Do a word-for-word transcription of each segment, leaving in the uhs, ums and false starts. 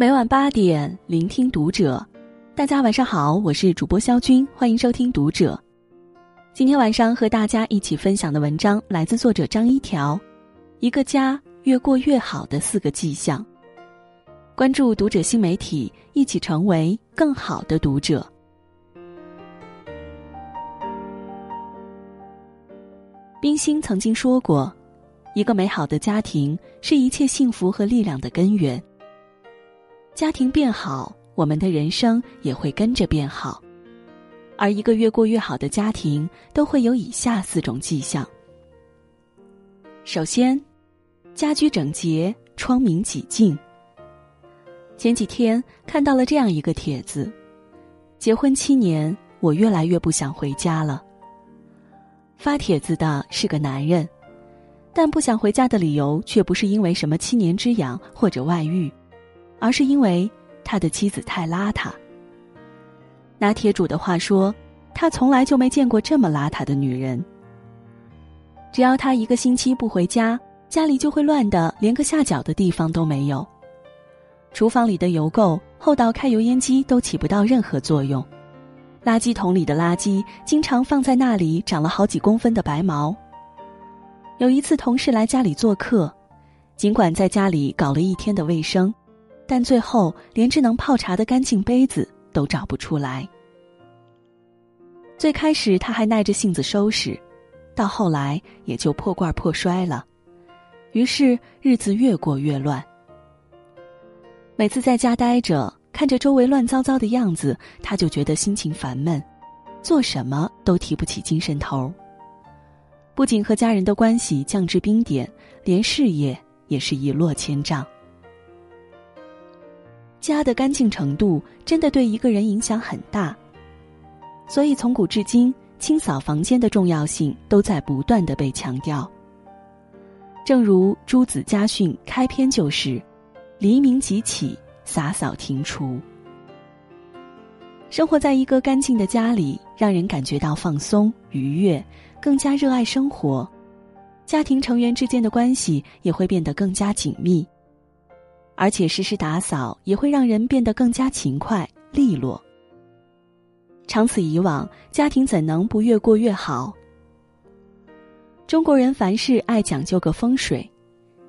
每晚八点，聆听读者。大家晚上好，我是主播肖军，欢迎收听读者。今天晚上和大家一起分享的文章来自作者张一条，一个家越过越好的四个迹象。关注读者新媒体，一起成为更好的读者。冰心曾经说过，一个美好的家庭是一切幸福和力量的根源。家庭变好，我们的人生也会跟着变好。而一个越过越好的家庭都会有以下四种迹象。首先，家居整洁，窗明几净。前几天看到了这样一个帖子，结婚七年，我越来越不想回家了。发帖子的是个男人，但不想回家的理由却不是因为什么七年之痒或者外遇，而是因为他的妻子太邋遢。拿帖主的话说，他从来就没见过这么邋遢的女人。只要他一个星期不回家，家里就会乱得连个下脚的地方都没有。厨房里的油垢厚到开油烟机都起不到任何作用，垃圾桶里的垃圾经常放在那里长了好几公分的白毛。有一次同事来家里做客，尽管在家里搞了一天的卫生，但最后连智能泡茶的干净杯子都找不出来。最开始他还耐着性子收拾，到后来也就破罐破摔了，于是日子越过越乱。每次在家待着，看着周围乱糟糟的样子，他就觉得心情烦闷，做什么都提不起精神头。不仅和家人的关系降至冰点，连事业也是一落千丈。家的干净程度真的对一个人影响很大，所以从古至今，清扫房间的重要性都在不断地被强调。正如《朱子家训》开篇就是“黎明即起，洒扫庭除”。生活在一个干净的家里，让人感觉到放松愉悦，更加热爱生活。家庭成员之间的关系也会变得更加紧密，而且时时打扫也会让人变得更加勤快利落。长此以往，家庭怎能不越过越好？中国人凡事爱讲究个风水，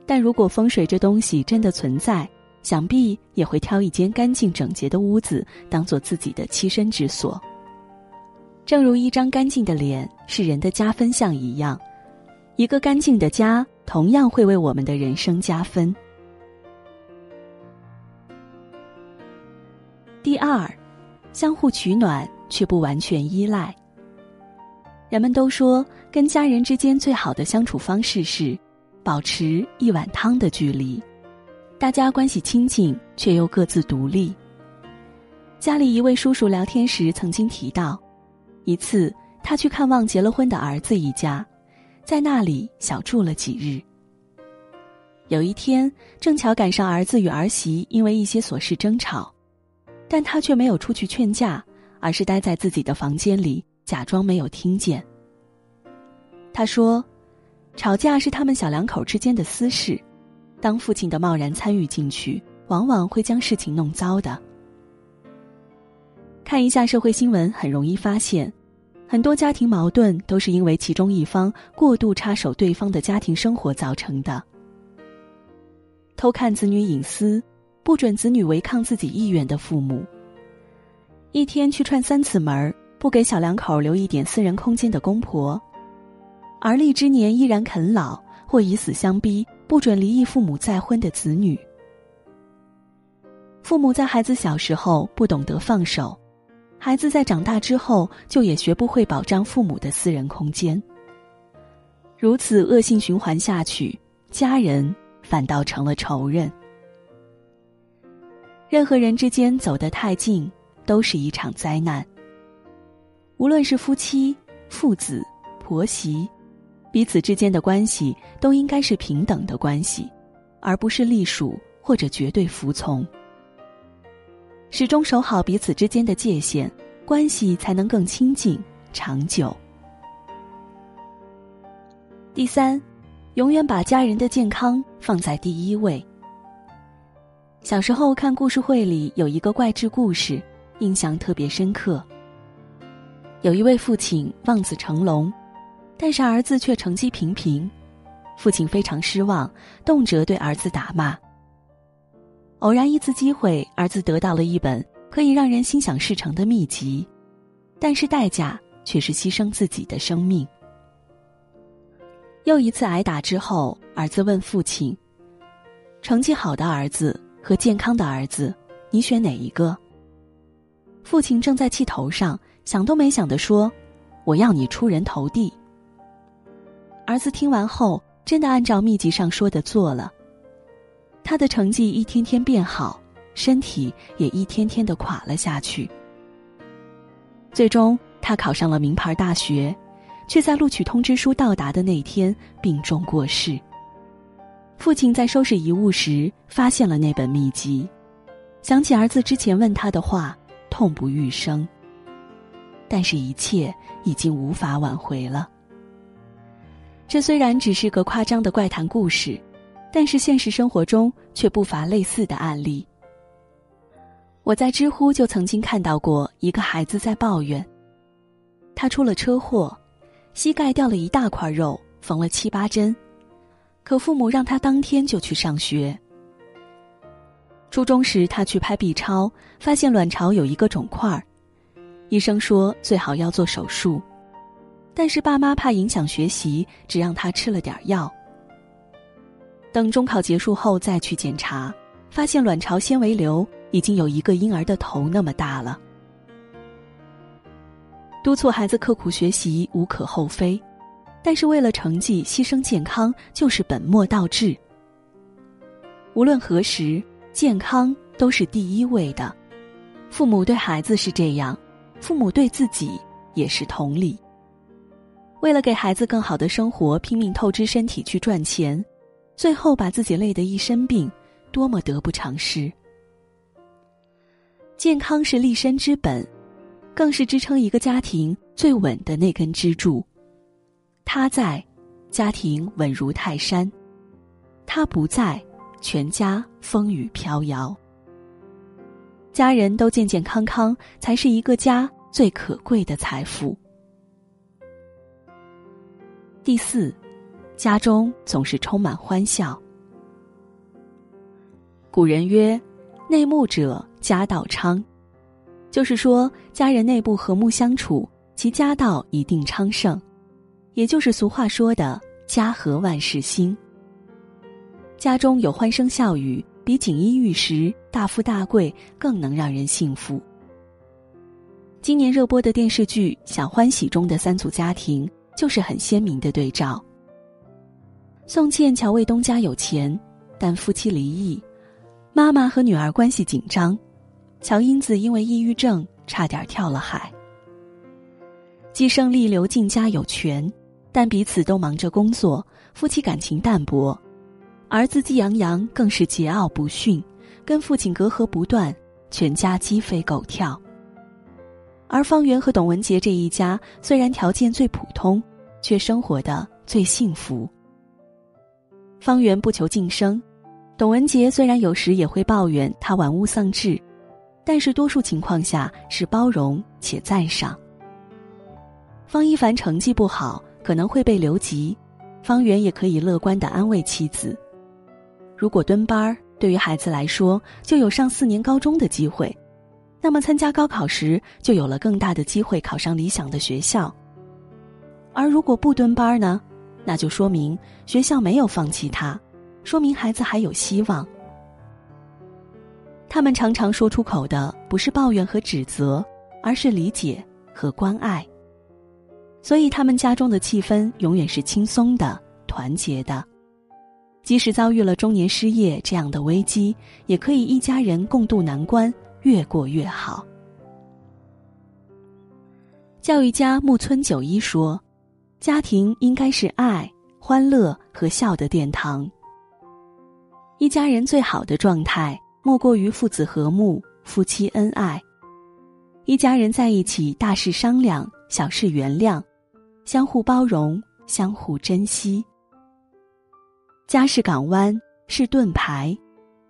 但如果风水这东西真的存在，想必也会挑一间干净整洁的屋子当做自己的栖身之所。正如一张干净的脸是人的加分项一样，一个干净的家同样会为我们的人生加分。第二，相互取暖却不完全依赖。人们都说，跟家人之间最好的相处方式是保持一碗汤的距离，大家关系亲近却又各自独立。家里一位叔叔聊天时曾经提到，一次他去看望结了婚的儿子一家，在那里小住了几日。有一天正巧赶上儿子与儿媳因为一些琐事争吵，但他却没有出去劝架，而是待在自己的房间里假装没有听见。他说，吵架是他们小两口之间的私事，当父亲的贸然参与进去，往往会将事情弄糟的。看一下社会新闻，很容易发现，很多家庭矛盾都是因为其中一方过度插手对方的家庭生活造成的。偷看子女隐私，不准子女违抗自己意愿的父母，一天去串三次门，不给小两口留一点私人空间的公婆，而立之年依然啃老或以死相逼，不准离异父母再婚的子女。父母在孩子小时候不懂得放手，孩子在长大之后就也学不会保障父母的私人空间。如此恶性循环下去，家人反倒成了仇人。任何人之间走得太近，都是一场灾难。无论是夫妻、父子、婆媳，彼此之间的关系都应该是平等的关系，而不是隶属或者绝对服从。始终守好彼此之间的界限，关系才能更亲近长久。第三，永远把家人的健康放在第一位。小时候看故事会里有一个怪志故事，印象特别深刻。有一位父亲望子成龙，但是儿子却成绩平平，父亲非常失望，动辄对儿子打骂。偶然一次机会，儿子得到了一本可以让人心想事成的秘籍，但是代价却是牺牲自己的生命。又一次挨打之后，儿子问父亲：成绩好的儿子和健康的儿子，你选哪一个？父亲正在气头上，想都没想地说：我要你出人头地。儿子听完后，真的按照秘籍上说的做了。他的成绩一天天变好，身体也一天天地垮了下去。最终，他考上了名牌大学，却在录取通知书到达的那天病重过世。父亲在收拾遗物时发现了那本秘籍，想起儿子之前问他的话，痛不欲生。但是一切已经无法挽回了。这虽然只是个夸张的怪谈故事，但是现实生活中却不乏类似的案例。我在知乎就曾经看到过一个孩子在抱怨，他出了车祸，膝盖掉了一大块肉，缝了七八针，可父母让他当天就去上学。初中时他去拍 B 超，发现卵巢有一个肿块，医生说最好要做手术，但是爸妈怕影响学习，只让他吃了点药。等中考结束后再去检查，发现卵巢纤维瘤已经有一个婴儿的头那么大了。督促孩子刻苦学习无可厚非，但是为了成绩牺牲健康就是本末倒置。无论何时，健康都是第一位的。父母对孩子是这样，父母对自己也是同理。为了给孩子更好的生活，拼命透支身体去赚钱，最后把自己累得一身病，多么得不偿失。健康是立身之本，更是支撑一个家庭最稳的那根支柱。他在，家庭稳如泰山；他不在，全家风雨飘摇。家人都健健康康，才是一个家最可贵的财富。第四，家中总是充满欢笑。古人曰：内睦者家道昌，就是说家人内部和睦相处，其家道一定昌盛，也就是俗话说的家和万事兴。家中有欢声笑语，比锦衣玉食、大富大贵更能让人幸福。今年热播的电视剧《小欢喜》中的三组家庭就是很鲜明的对照。宋茜、乔卫东家有钱，但夫妻离异，妈妈和女儿关系紧张，乔英子因为抑郁症差点跳了海。季胜利、刘静家有权，但彼此都忙着工作，夫妻感情淡薄。儿子季洋洋更是桀骜不驯，跟父亲隔阂不断，全家鸡飞狗跳。而方圆和董文杰这一家虽然条件最普通，却生活得最幸福。方圆不求晋升，董文杰虽然有时也会抱怨他玩物丧志，但是多数情况下是包容且赞赏。方一凡成绩不好，可能会被留级，方圆也可以乐观地安慰妻子。如果蹲班儿，对于孩子来说就有上四年高中的机会，那么参加高考时就有了更大的机会考上理想的学校。而如果不蹲班呢，那就说明学校没有放弃他，说明孩子还有希望。他们常常说出口的不是抱怨和指责，而是理解和关爱。所以他们家中的气氛永远是轻松的、团结的。即使遭遇了中年失业这样的危机，也可以一家人共度难关，越过越好。教育家木村久一说，家庭应该是爱、欢乐和笑的殿堂。一家人最好的状态，莫过于父子和睦、夫妻恩爱。一家人在一起，大事商量，小事原谅，相互包容，相互珍惜。家是港湾，是盾牌，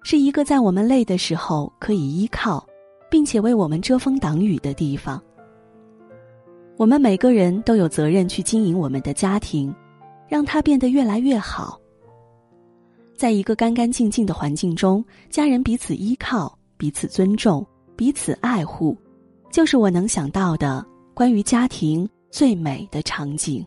是一个在我们累的时候可以依靠，并且为我们遮风挡雨的地方。我们每个人都有责任去经营我们的家庭，让它变得越来越好。在一个干干净净的环境中，家人彼此依靠，彼此尊重，彼此爱护，就是我能想到的关于家庭最美的场景。